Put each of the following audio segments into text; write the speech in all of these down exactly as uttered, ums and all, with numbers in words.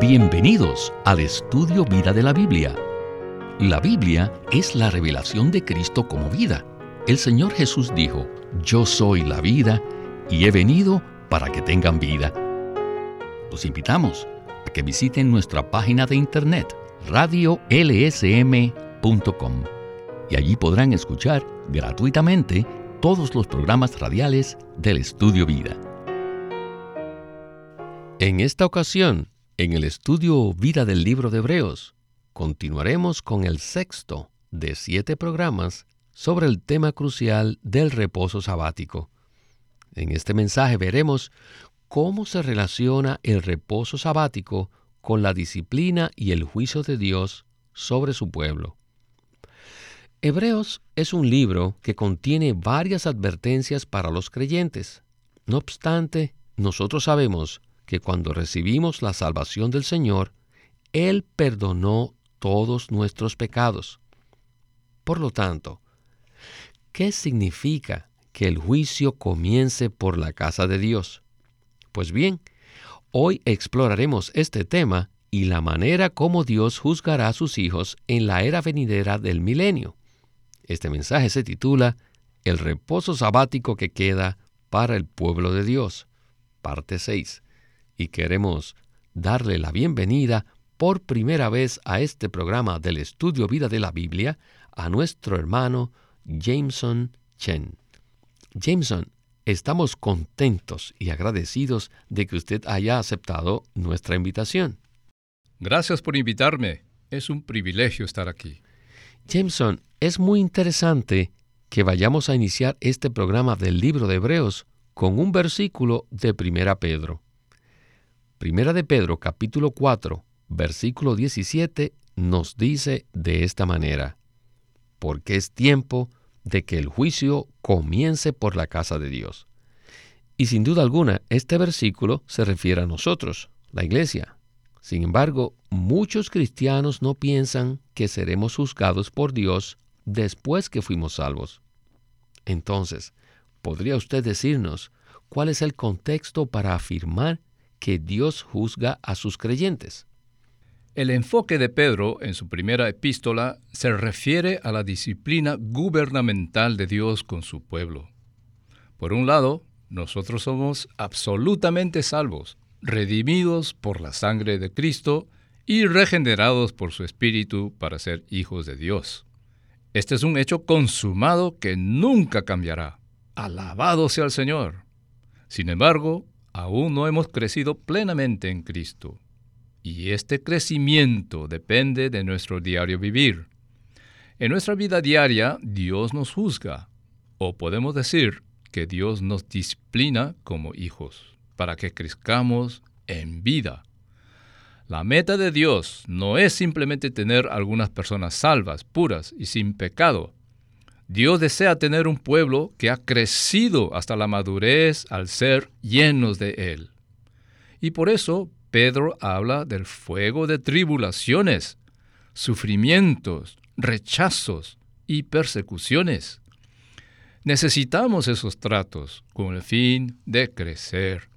Bienvenidos al Estudio Vida de la Biblia. La Biblia es la revelación de Cristo como vida. El Señor Jesús dijo: "Yo soy la vida y he venido para que tengan vida". Los invitamos a que visiten nuestra página de internet radio L S M punto com y allí podrán escuchar gratuitamente todos los programas radiales del Estudio Vida. En esta ocasión, en el Estudio Vida del Libro de Hebreos, continuaremos con el sexto de siete programas sobre el tema crucial del reposo sabático. En este mensaje veremos cómo se relaciona el reposo sabático con la disciplina y el juicio de Dios sobre su pueblo. Hebreos es un libro que contiene varias advertencias para los creyentes. No obstante, nosotros sabemos que cuando recibimos la salvación del Señor, Él perdonó todos nuestros pecados. Por lo tanto, ¿qué significa que el juicio comience por la casa de Dios? Pues bien, hoy exploraremos este tema y la manera como Dios juzgará a sus hijos en la era venidera del milenio. Este mensaje se titula El reposo sabático que queda para el pueblo de Dios, parte seis. Y queremos darle la bienvenida por primera vez a este programa del Estudio Vida de la Biblia a nuestro hermano Jameson Chen. Jameson, estamos contentos y agradecidos de que usted haya aceptado nuestra invitación. Gracias por invitarme. Es un privilegio estar aquí. Jameson, es muy interesante que vayamos a iniciar este programa del libro de Hebreos con un versículo de Primera Pedro. Primera de Pedro, capítulo cuatro, versículo diecisiete, nos dice de esta manera: porque es tiempo de que el juicio comience por la casa de Dios. Y sin duda alguna, este versículo se refiere a nosotros, la iglesia. Sin embargo, muchos cristianos no piensan que seremos juzgados por Dios después que fuimos salvos. Entonces, ¿podría usted decirnos cuál es el contexto para afirmar que Dios juzga a sus creyentes? El enfoque de Pedro en su primera epístola se refiere a la disciplina gubernamental de Dios con su pueblo. Por un lado, nosotros somos absolutamente salvos, redimidos por la sangre de Cristo y regenerados por su Espíritu para ser hijos de Dios. Este es un hecho consumado que nunca cambiará. Alabado sea el Señor. Sin embargo, aún no hemos crecido plenamente en Cristo. Y este crecimiento depende de nuestro diario vivir. En nuestra vida diaria, Dios nos juzga, o podemos decir que Dios nos disciplina como hijos, para que crezcamos en vida. La meta de Dios no es simplemente tener algunas personas salvas, puras y sin pecado. Dios desea tener un pueblo que ha crecido hasta la madurez al ser llenos de Él. Y por eso, Pedro habla del fuego de tribulaciones, sufrimientos, rechazos y persecuciones. Necesitamos esos tratos con el fin de crecer.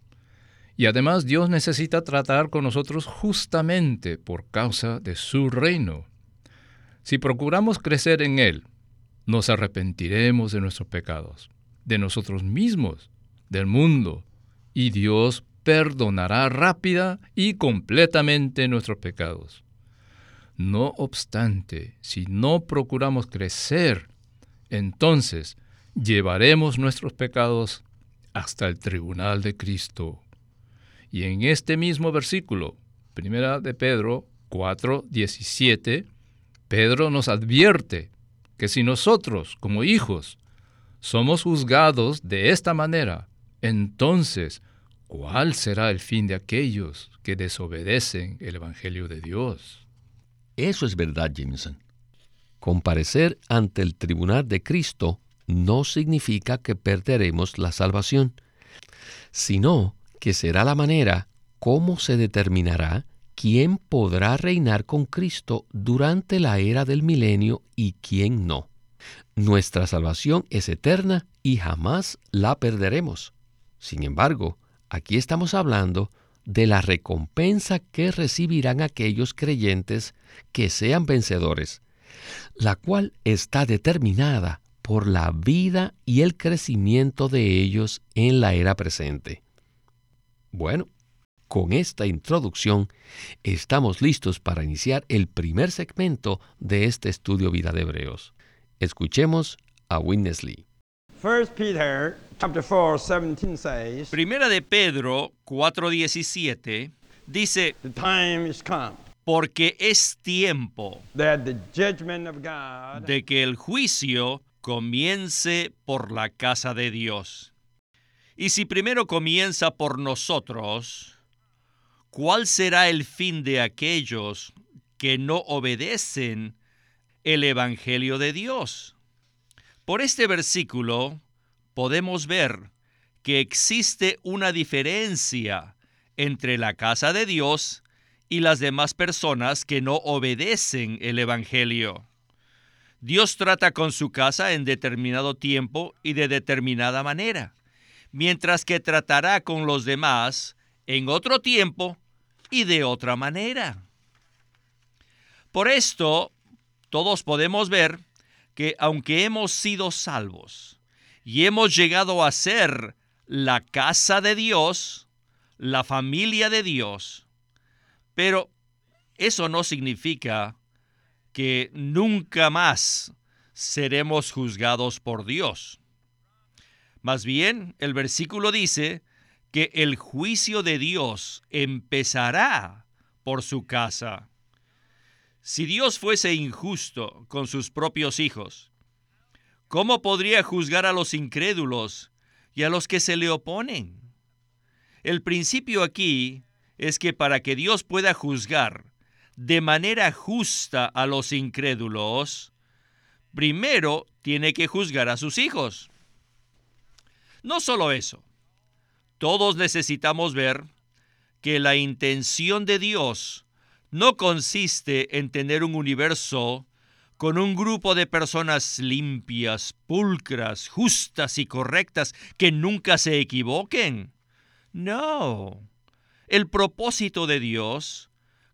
Y además Dios necesita tratar con nosotros justamente por causa de su reino. Si procuramos crecer en Él, nos arrepentiremos de nuestros pecados, de nosotros mismos, del mundo, y Dios perdonará rápida y completamente nuestros pecados. No obstante, si no procuramos crecer, entonces llevaremos nuestros pecados hasta el tribunal de Cristo. Y en este mismo versículo, Primera de Pedro cuatro diecisiete, Pedro nos advierte que si nosotros, como hijos, somos juzgados de esta manera, entonces, ¿cuál será el fin de aquellos que desobedecen el Evangelio de Dios? Eso es verdad, Jameson. Comparecer ante el tribunal de Cristo no significa que perderemos la salvación, sino que será la manera como se determinará quién podrá reinar con Cristo durante la era del milenio y quién no. Nuestra salvación es eterna y jamás la perderemos. Sin embargo, aquí estamos hablando de la recompensa que recibirán aquellos creyentes que sean vencedores, la cual está determinada por la vida y el crecimiento de ellos en la era presente. Bueno, con esta introducción estamos listos para iniciar el primer segmento de este estudio Vida de Hebreos. Escuchemos a Witness Lee. Primera de Pedro cuatro diecisiete dice, porque es tiempo de que el juicio comience por la casa de Dios. Y si primero comienza por nosotros, ¿cuál será el fin de aquellos que no obedecen el Evangelio de Dios? Por este versículo podemos ver que existe una diferencia entre la casa de Dios y las demás personas que no obedecen el Evangelio. Dios trata con su casa en determinado tiempo y de determinada manera, mientras que tratará con los demás en otro tiempo y de otra manera. Por esto, todos podemos ver que aunque hemos sido salvos y hemos llegado a ser la casa de Dios, la familia de Dios, pero eso no significa que nunca más seremos juzgados por Dios. Más bien, el versículo dice que el juicio de Dios empezará por su casa. Si Dios fuese injusto con sus propios hijos, ¿cómo podría juzgar a los incrédulos y a los que se le oponen? El principio aquí es que para que Dios pueda juzgar de manera justa a los incrédulos, primero tiene que juzgar a sus hijos. No solo eso, todos necesitamos ver que la intención de Dios no consiste en tener un universo con un grupo de personas limpias, pulcras, justas y correctas que nunca se equivoquen. No, el propósito de Dios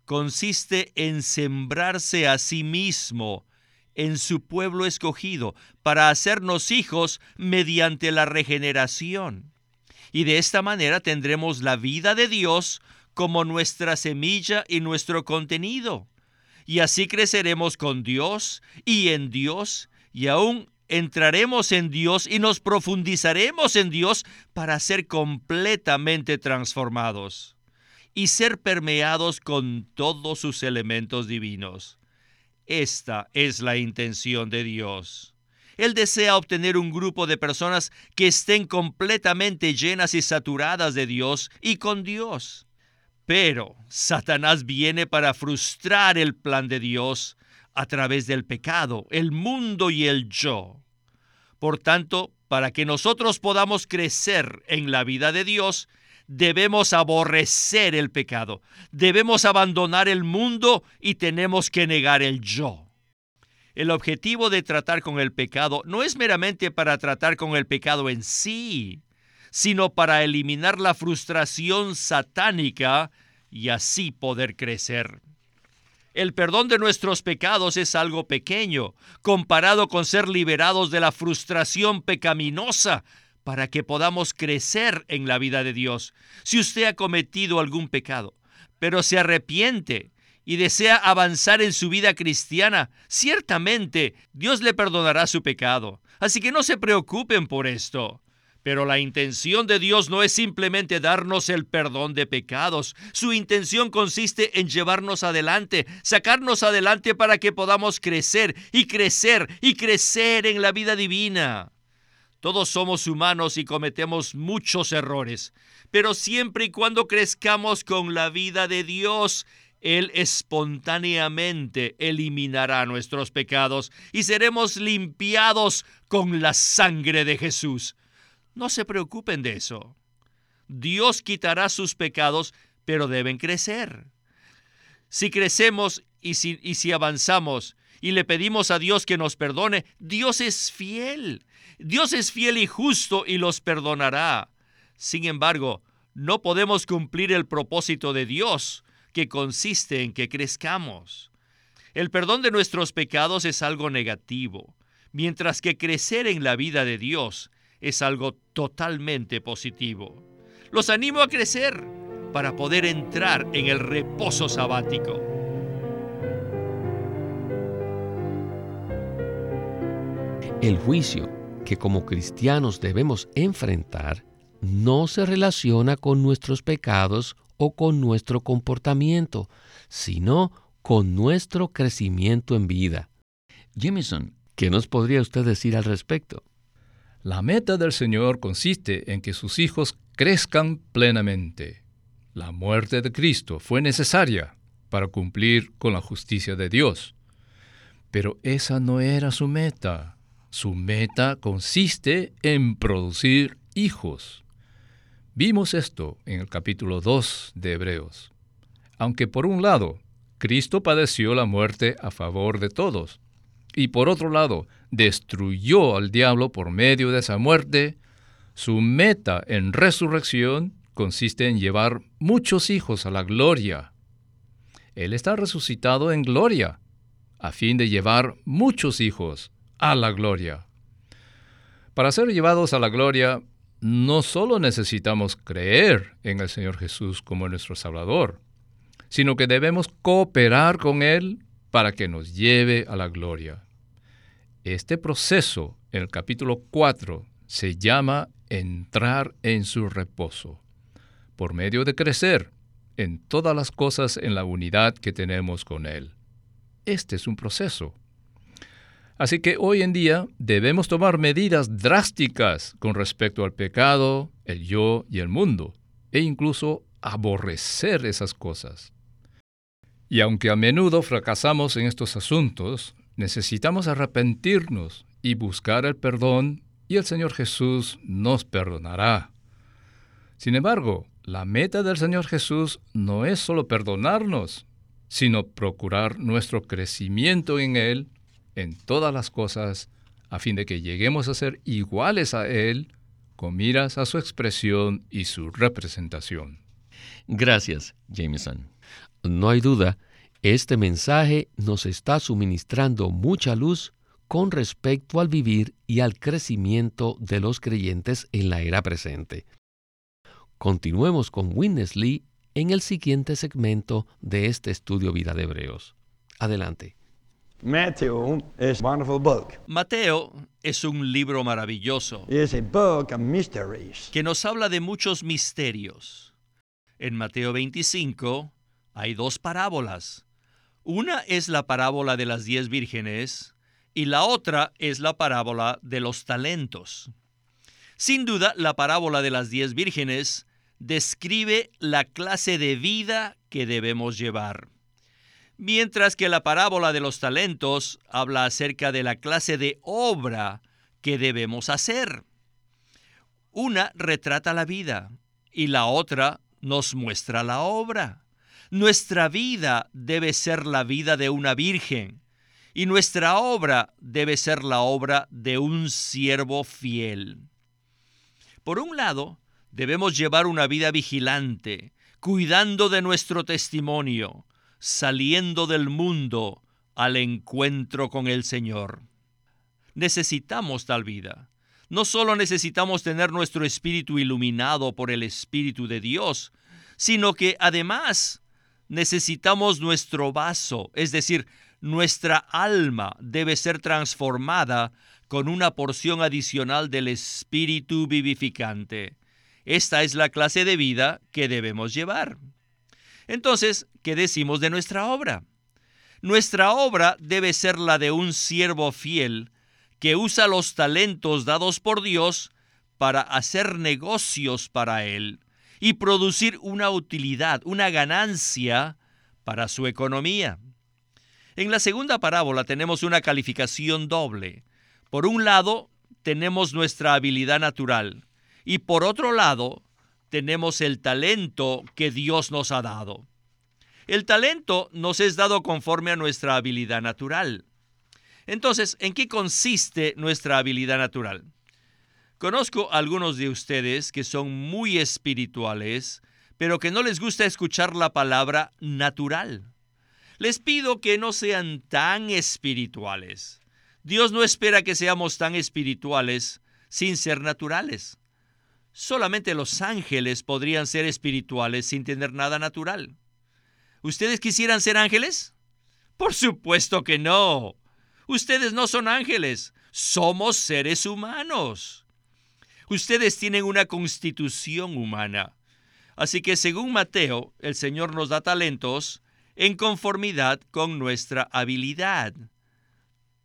consiste en sembrarse a sí mismo en su pueblo escogido para hacernos hijos mediante la regeneración. Y de esta manera tendremos la vida de Dios como nuestra semilla y nuestro contenido. Y así creceremos con Dios y en Dios, y aún entraremos en Dios y nos profundizaremos en Dios para ser completamente transformados y ser permeados con todos sus elementos divinos. Esta es la intención de Dios. Él desea obtener un grupo de personas que estén completamente llenas y saturadas de Dios y con Dios. Pero Satanás viene para frustrar el plan de Dios a través del pecado, el mundo y el yo. Por tanto, para que nosotros podamos crecer en la vida de Dios, debemos aborrecer el pecado, debemos abandonar el mundo y tenemos que negar el yo. El objetivo de tratar con el pecado no es meramente para tratar con el pecado en sí, sino para eliminar la frustración satánica y así poder crecer. El perdón de nuestros pecados es algo pequeño, comparado con ser liberados de la frustración pecaminosa, para que podamos crecer en la vida de Dios. Si usted ha cometido algún pecado, pero se arrepiente y desea avanzar en su vida cristiana, ciertamente Dios le perdonará su pecado. Así que no se preocupen por esto. Pero la intención de Dios no es simplemente darnos el perdón de pecados. Su intención consiste en llevarnos adelante, sacarnos adelante para que podamos crecer y crecer y crecer en la vida divina. Todos somos humanos y cometemos muchos errores, pero siempre y cuando crezcamos con la vida de Dios, Él espontáneamente eliminará nuestros pecados y seremos limpiados con la sangre de Jesús. No se preocupen de eso. Dios quitará sus pecados, pero deben crecer. Si crecemos y si, y si avanzamos, y le pedimos a Dios que nos perdone, Dios es fiel. Dios es fiel y justo y los perdonará. Sin embargo, no podemos cumplir el propósito de Dios, que consiste en que crezcamos. El perdón de nuestros pecados es algo negativo, mientras que crecer en la vida de Dios es algo totalmente positivo. Los animo a crecer para poder entrar en el reposo sabático. El juicio que como cristianos debemos enfrentar no se relaciona con nuestros pecados o con nuestro comportamiento, sino con nuestro crecimiento en vida. Jameson, ¿qué nos podría usted decir al respecto? La meta del Señor consiste en que sus hijos crezcan plenamente. La muerte de Cristo fue necesaria para cumplir con la justicia de Dios. Pero esa no era su meta. Su meta consiste en producir hijos. Vimos esto en el capítulo dos de Hebreos. Aunque por un lado, Cristo padeció la muerte a favor de todos, y por otro lado, destruyó al diablo por medio de esa muerte, su meta en resurrección consiste en llevar muchos hijos a la gloria. Él está resucitado en gloria, a fin de llevar muchos hijos a la gloria. Para ser llevados a la gloria, no solo necesitamos creer en el Señor Jesús como nuestro Salvador, sino que debemos cooperar con Él para que nos lleve a la gloria. Este proceso, en el capítulo cuatro, se llama entrar en su reposo, por medio de crecer en todas las cosas en la unidad que tenemos con Él. Este es un proceso. Así que hoy en día debemos tomar medidas drásticas con respecto al pecado, el yo y el mundo, e incluso aborrecer esas cosas. Y aunque a menudo fracasamos en estos asuntos, necesitamos arrepentirnos y buscar el perdón, y el Señor Jesús nos perdonará. Sin embargo, la meta del Señor Jesús no es solo perdonarnos, sino procurar nuestro crecimiento en Él, en todas las cosas, a fin de que lleguemos a ser iguales a Él, con miras a su expresión y su representación. Gracias, Jameson. No hay duda, este mensaje nos está suministrando mucha luz con respecto al vivir y al crecimiento de los creyentes en la era presente. Continuemos con Witness Lee en el siguiente segmento de este estudio Vida de Hebreos. Adelante. Mateo is a wonderful book. Mateo es un libro maravilloso. It's a book of mysteries. Que nos habla de muchos misterios. En Mateo veinticinco hay dos parábolas. Una es la parábola de las diez vírgenes y la otra es la parábola de los talentos. Sin duda, la parábola de las diez vírgenes describe la clase de vida que debemos llevar, mientras que la parábola de los talentos habla acerca de la clase de obra que debemos hacer. Una retrata la vida y la otra nos muestra la obra. Nuestra vida debe ser la vida de una virgen y nuestra obra debe ser la obra de un siervo fiel. Por un lado, debemos llevar una vida vigilante, cuidando de nuestro testimonio, saliendo del mundo al encuentro con el Señor. Necesitamos tal vida. No solo necesitamos tener nuestro espíritu iluminado por el Espíritu de Dios, sino que además necesitamos nuestro vaso, es decir, nuestra alma debe ser transformada con una porción adicional del Espíritu vivificante. Esta es la clase de vida que debemos llevar. Entonces, ¿qué decimos de nuestra obra? Nuestra obra debe ser la de un siervo fiel que usa los talentos dados por Dios para hacer negocios para Él y producir una utilidad, una ganancia para su economía. En la segunda parábola tenemos una calificación doble. Por un lado, tenemos nuestra habilidad natural y por otro lado, tenemos el talento que Dios nos ha dado. El talento nos es dado conforme a nuestra habilidad natural. Entonces, ¿en qué consiste nuestra habilidad natural? Conozco a algunos de ustedes que son muy espirituales, pero que no les gusta escuchar la palabra natural. Les pido que no sean tan espirituales. Dios no espera que seamos tan espirituales sin ser naturales. Solamente los ángeles podrían ser espirituales sin tener nada natural. ¿Ustedes quisieran ser ángeles? Por supuesto que no. Ustedes no son ángeles. Somos seres humanos. Ustedes tienen una constitución humana. Así que según Mateo, el Señor nos da talentos en conformidad con nuestra habilidad.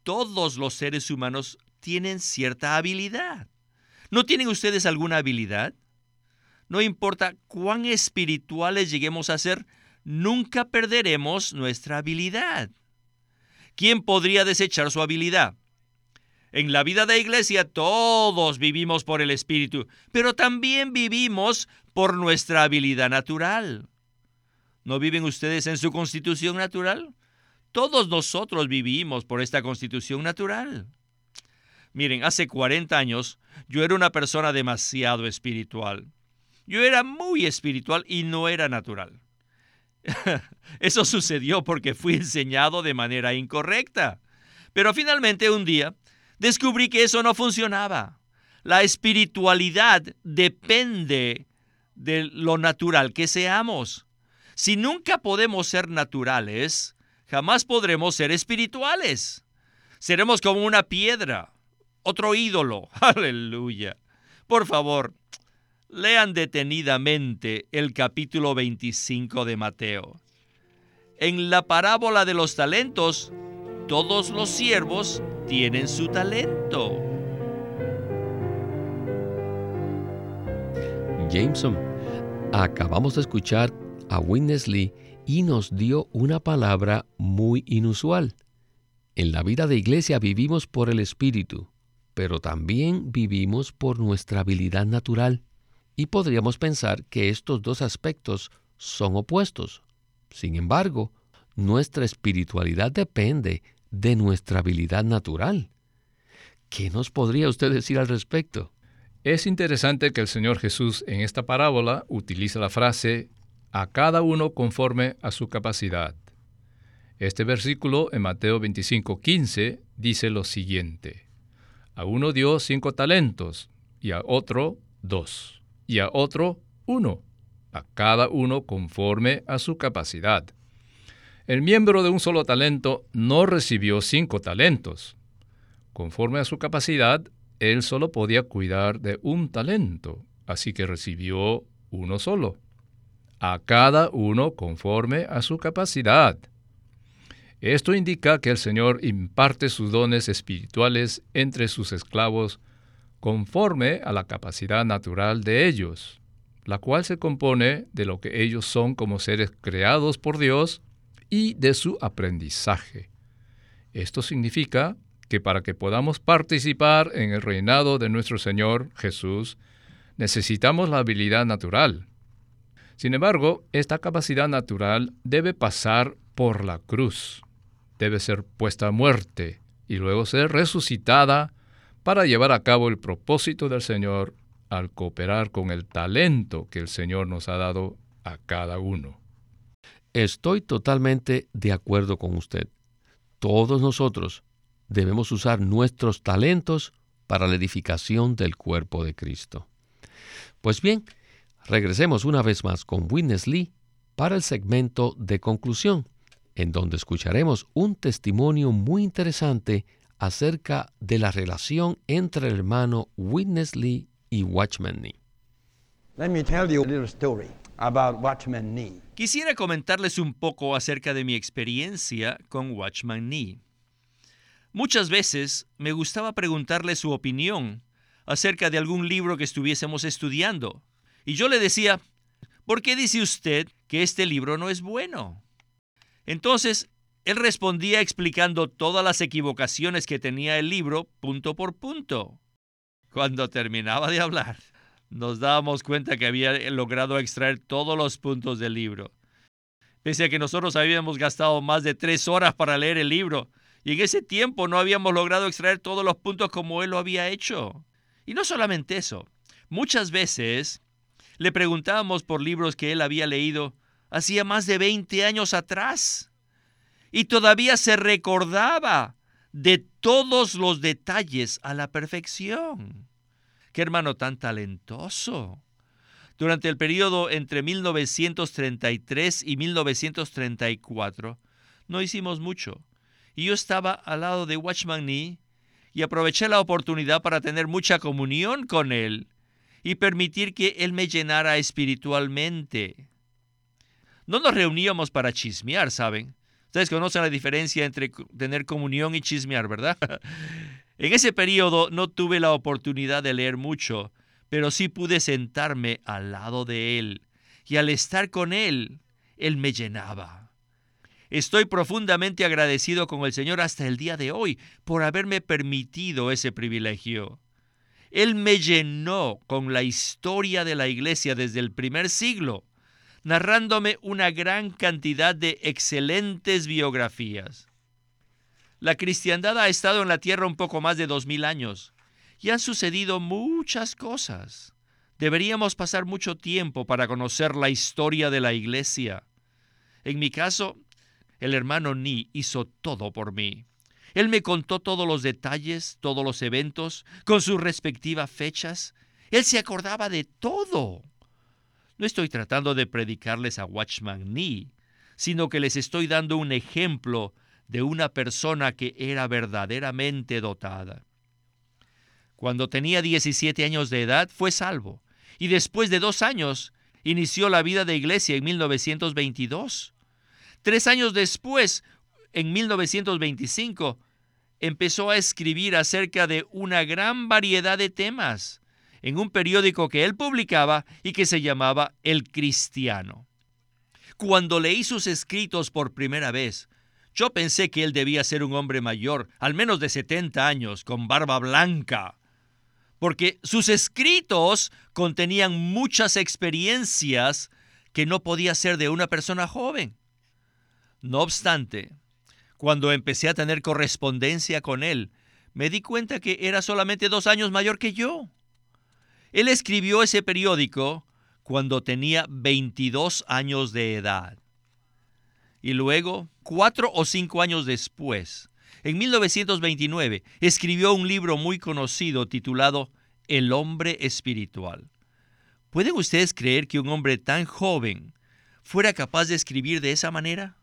Todos los seres humanos tienen cierta habilidad. ¿No tienen ustedes alguna habilidad? No importa cuán espirituales lleguemos a ser, nunca perderemos nuestra habilidad. ¿Quién podría desechar su habilidad? En la vida de iglesia todos vivimos por el Espíritu, pero también vivimos por nuestra habilidad natural. ¿No viven ustedes en su constitución natural? Todos nosotros vivimos por esta constitución natural. Miren, hace cuarenta años yo era una persona demasiado espiritual. Yo era muy espiritual y no era natural. Eso sucedió porque fui enseñado de manera incorrecta. Pero finalmente un día descubrí que eso no funcionaba. La espiritualidad depende de lo natural que seamos. Si nunca podemos ser naturales, jamás podremos ser espirituales. Seremos como una piedra, otro ídolo. ¡Aleluya! Por favor, lean detenidamente el capítulo veinticinco de Mateo. En la parábola de los talentos, todos los siervos tienen su talento. Jameson, acabamos de escuchar a Witness Lee y nos dio una palabra muy inusual. En la vida de iglesia vivimos por el Espíritu, pero también vivimos por nuestra habilidad natural. Y podríamos pensar que estos dos aspectos son opuestos. Sin embargo, nuestra espiritualidad depende de nuestra habilidad natural. ¿Qué nos podría usted decir al respecto? Es interesante que el Señor Jesús en esta parábola utiliza la frase a cada uno conforme a su capacidad. Este versículo en Mateo veinticinco quince dice lo siguiente. A uno dio cinco talentos, y a otro dos, y a otro uno, a cada uno conforme a su capacidad. El miembro de un solo talento no recibió cinco talentos. Conforme a su capacidad, él solo podía cuidar de un talento, así que recibió uno solo. A cada uno conforme a su capacidad. Esto indica que el Señor imparte sus dones espirituales entre sus esclavos conforme a la capacidad natural de ellos, la cual se compone de lo que ellos son como seres creados por Dios y de su aprendizaje. Esto significa que para que podamos participar en el reinado de nuestro Señor Jesús, necesitamos la habilidad natural. Sin embargo, esta capacidad natural debe pasar por la cruz, debe ser puesta a muerte y luego ser resucitada para llevar a cabo el propósito del Señor al cooperar con el talento que el Señor nos ha dado a cada uno. Estoy totalmente de acuerdo con usted. Todos nosotros debemos usar nuestros talentos para la edificación del cuerpo de Cristo. Pues bien, regresemos una vez más con Witness Lee para el segmento de conclusión, en donde escucharemos un testimonio muy interesante acerca de la relación entre el hermano Witness Lee y Watchman Nee. Let me tell you a little story about Watchman Nee. Quisiera comentarles un poco acerca de mi experiencia con Watchman Nee. Muchas veces me gustaba preguntarle su opinión acerca de algún libro que estuviésemos estudiando. Y yo le decía, ¿por qué dice usted que este libro no es bueno? Entonces, él respondía explicando todas las equivocaciones que tenía el libro, punto por punto. Cuando terminaba de hablar, nos dábamos cuenta que había logrado extraer todos los puntos del libro. Pese a que nosotros habíamos gastado más de tres horas para leer el libro, y en ese tiempo no habíamos logrado extraer todos los puntos como él lo había hecho. Y no solamente eso, muchas veces le preguntábamos por libros que él había leído hacía más de veinte años atrás y todavía se recordaba de todos los detalles a la perfección. ¡Qué hermano tan talentoso! Durante el periodo entre mil novecientos treinta y tres y mil novecientos treinta y cuatro, no hicimos mucho. Y yo estaba al lado de Watchman Nee y aproveché la oportunidad para tener mucha comunión con él y permitir que él me llenara espiritualmente. No nos reuníamos para chismear, ¿saben? Ustedes conocen la diferencia entre tener comunión y chismear, ¿verdad? En ese periodo no tuve la oportunidad de leer mucho, pero sí pude sentarme al lado de él. Y al estar con él, él me llenaba. Estoy profundamente agradecido con el Señor hasta el día de hoy por haberme permitido ese privilegio. Él me llenó con la historia de la iglesia desde el primer siglo, narrándome una gran cantidad de excelentes biografías. La cristiandad ha estado en la tierra un poco más de dos mil años y han sucedido muchas cosas. Deberíamos pasar mucho tiempo para conocer la historia de la iglesia. En mi caso, el hermano Nee hizo todo por mí. Él me contó todos los detalles, todos los eventos, con sus respectivas fechas. Él se acordaba de todo. No estoy tratando de predicarles a Watchman Nee, sino que les estoy dando un ejemplo de una persona que era verdaderamente dotada. Cuando tenía diecisiete años de edad, fue salvo, y después de dos años, inició la vida de iglesia en mil novecientos veintidós. Tres años después, en mil novecientos veinticinco, empezó a escribir acerca de una gran variedad de temas en un periódico que él publicaba y que se llamaba El Cristiano. Cuando leí sus escritos por primera vez, yo pensé que él debía ser un hombre mayor, al menos de setenta años, con barba blanca, porque sus escritos contenían muchas experiencias que no podía ser de una persona joven. No obstante, cuando empecé a tener correspondencia con él, me di cuenta que era solamente dos años mayor que yo. Él escribió ese periódico cuando tenía veintidós años de edad. Y luego, cuatro o cinco años después, en mil novecientos veintinueve, escribió un libro muy conocido titulado El Hombre Espiritual. ¿Pueden ustedes creer que un hombre tan joven fuera capaz de escribir de esa manera?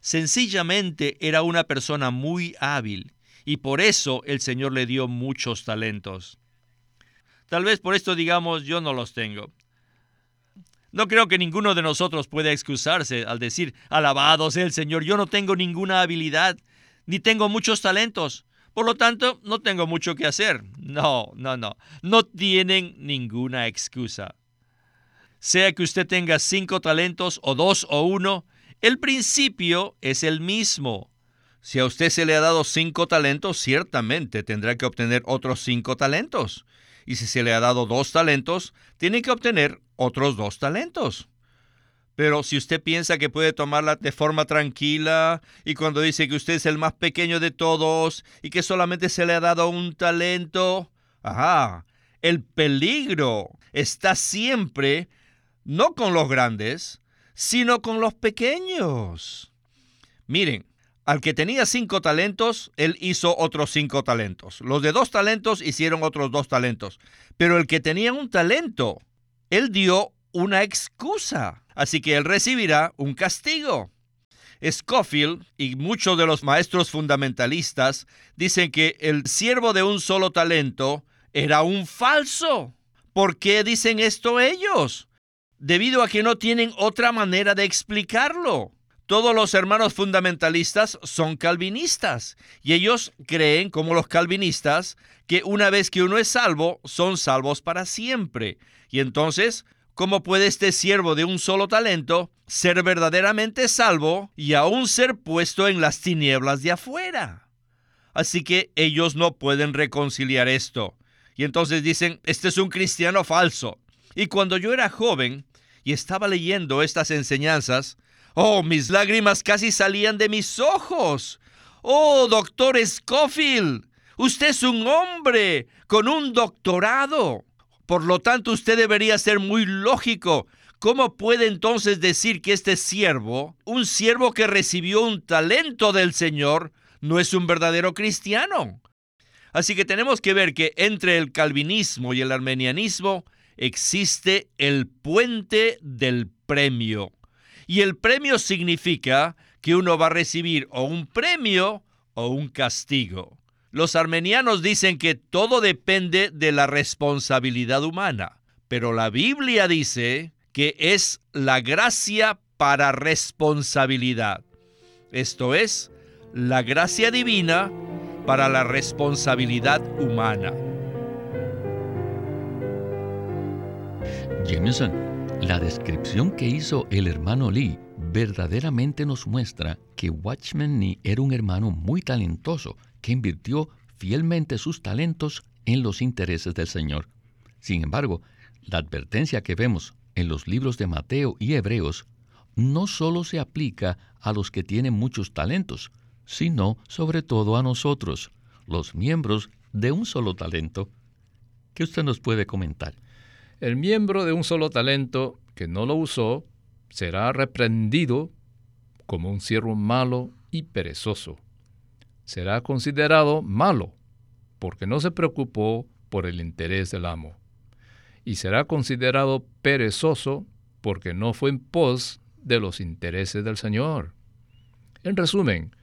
Sencillamente era una persona muy hábil y por eso el Señor le dio muchos talentos. Tal vez por esto digamos, yo no los tengo. No creo que ninguno de nosotros pueda excusarse al decir, alabado sea el Señor, yo no tengo ninguna habilidad, ni tengo muchos talentos, por lo tanto, no tengo mucho que hacer. No, no, no, no tienen ninguna excusa. Sea que usted tenga cinco talentos, o dos, o uno, el principio es el mismo. Si a usted se le ha dado cinco talentos, ciertamente tendrá que obtener otros cinco talentos. Y si se le ha dado dos talentos, tiene que obtener otros dos talentos. Pero si usted piensa que puede tomarla de forma tranquila, y cuando dice que usted es el más pequeño de todos, y que solamente se le ha dado un talento, ajá, el peligro está siempre, no con los grandes, sino con los pequeños. Miren, al que tenía cinco talentos, él hizo otros cinco talentos. Los de dos talentos hicieron otros dos talentos. Pero el que tenía un talento, él dio una excusa. Así que él recibirá un castigo. Scofield y muchos de los maestros fundamentalistas dicen que el siervo de un solo talento era un falso. ¿Por qué dicen esto ellos? Debido a que no tienen otra manera de explicarlo. Todos los hermanos fundamentalistas son calvinistas y ellos creen, como los calvinistas, que una vez que uno es salvo, son salvos para siempre. Y entonces, ¿cómo puede este siervo de un solo talento ser verdaderamente salvo y aún ser puesto en las tinieblas de afuera? Así que ellos no pueden reconciliar esto. Y entonces dicen, este es un cristiano falso. Y cuando yo era joven y estaba leyendo estas enseñanzas, ¡oh, mis lágrimas casi salían de mis ojos! ¡Oh, doctor Scofield! Usted es un hombre con un doctorado. Por lo tanto, usted debería ser muy lógico. ¿Cómo puede entonces decir que este siervo, un siervo que recibió un talento del Señor, no es un verdadero cristiano? Así que tenemos que ver que entre el calvinismo y el armenianismo existe el puente del premio. Y el premio significa que uno va a recibir o un premio o un castigo. Los armenianos dicen que todo depende de la responsabilidad humana, pero la Biblia dice que es la gracia para responsabilidad. Esto es, la gracia divina para la responsabilidad humana. Jameson, la descripción que hizo el hermano Lee verdaderamente nos muestra que Watchman Nee era un hermano muy talentoso que invirtió fielmente sus talentos en los intereses del Señor. Sin embargo, la advertencia que vemos en los libros de Mateo y Hebreos no solo se aplica a los que tienen muchos talentos, sino sobre todo a nosotros, los miembros de un solo talento. ¿Qué usted nos puede comentar? El miembro de un solo talento que no lo usó será reprendido como un siervo malo y perezoso. Será considerado malo porque no se preocupó por el interés del amo. Y será considerado perezoso porque no fue en pos de los intereses del Señor. En resumen,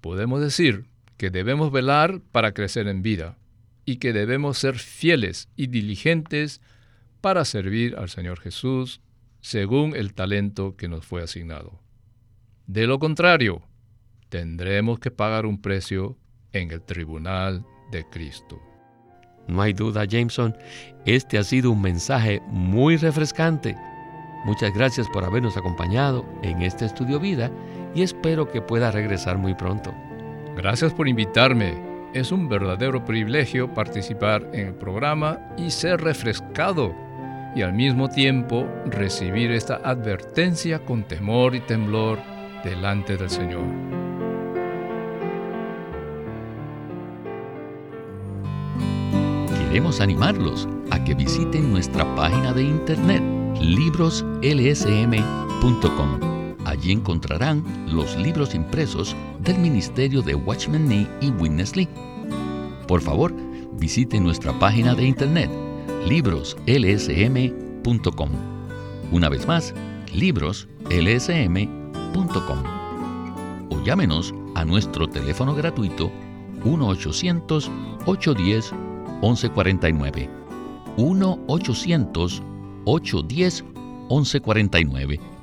podemos decir que debemos velar para crecer en vida y que debemos ser fieles y diligentes para servir al Señor Jesús según el talento que nos fue asignado. De lo contrario, tendremos que pagar un precio en el tribunal de Cristo. No hay duda, Jameson, este ha sido un mensaje muy refrescante. Muchas gracias por habernos acompañado en este Estudio Vida y espero que pueda regresar muy pronto. Gracias por invitarme. Es un verdadero privilegio participar en el programa y ser refrescado y al mismo tiempo recibir esta advertencia con temor y temblor delante del Señor. Queremos animarlos a que visiten nuestra página de internet libros ele ese eme punto com. Allí encontrarán los libros impresos del ministerio de Watchman Nee y Witness Lee. Por favor, visiten nuestra página de internet libros ele ese eme punto com. Una vez más, libros ele ese eme punto com. O llámenos a nuestro teléfono gratuito uno ochocientos, ochocientos diez, once cuarenta y nueve. uno ochocientos, ochocientos diez, once cuarenta y nueve.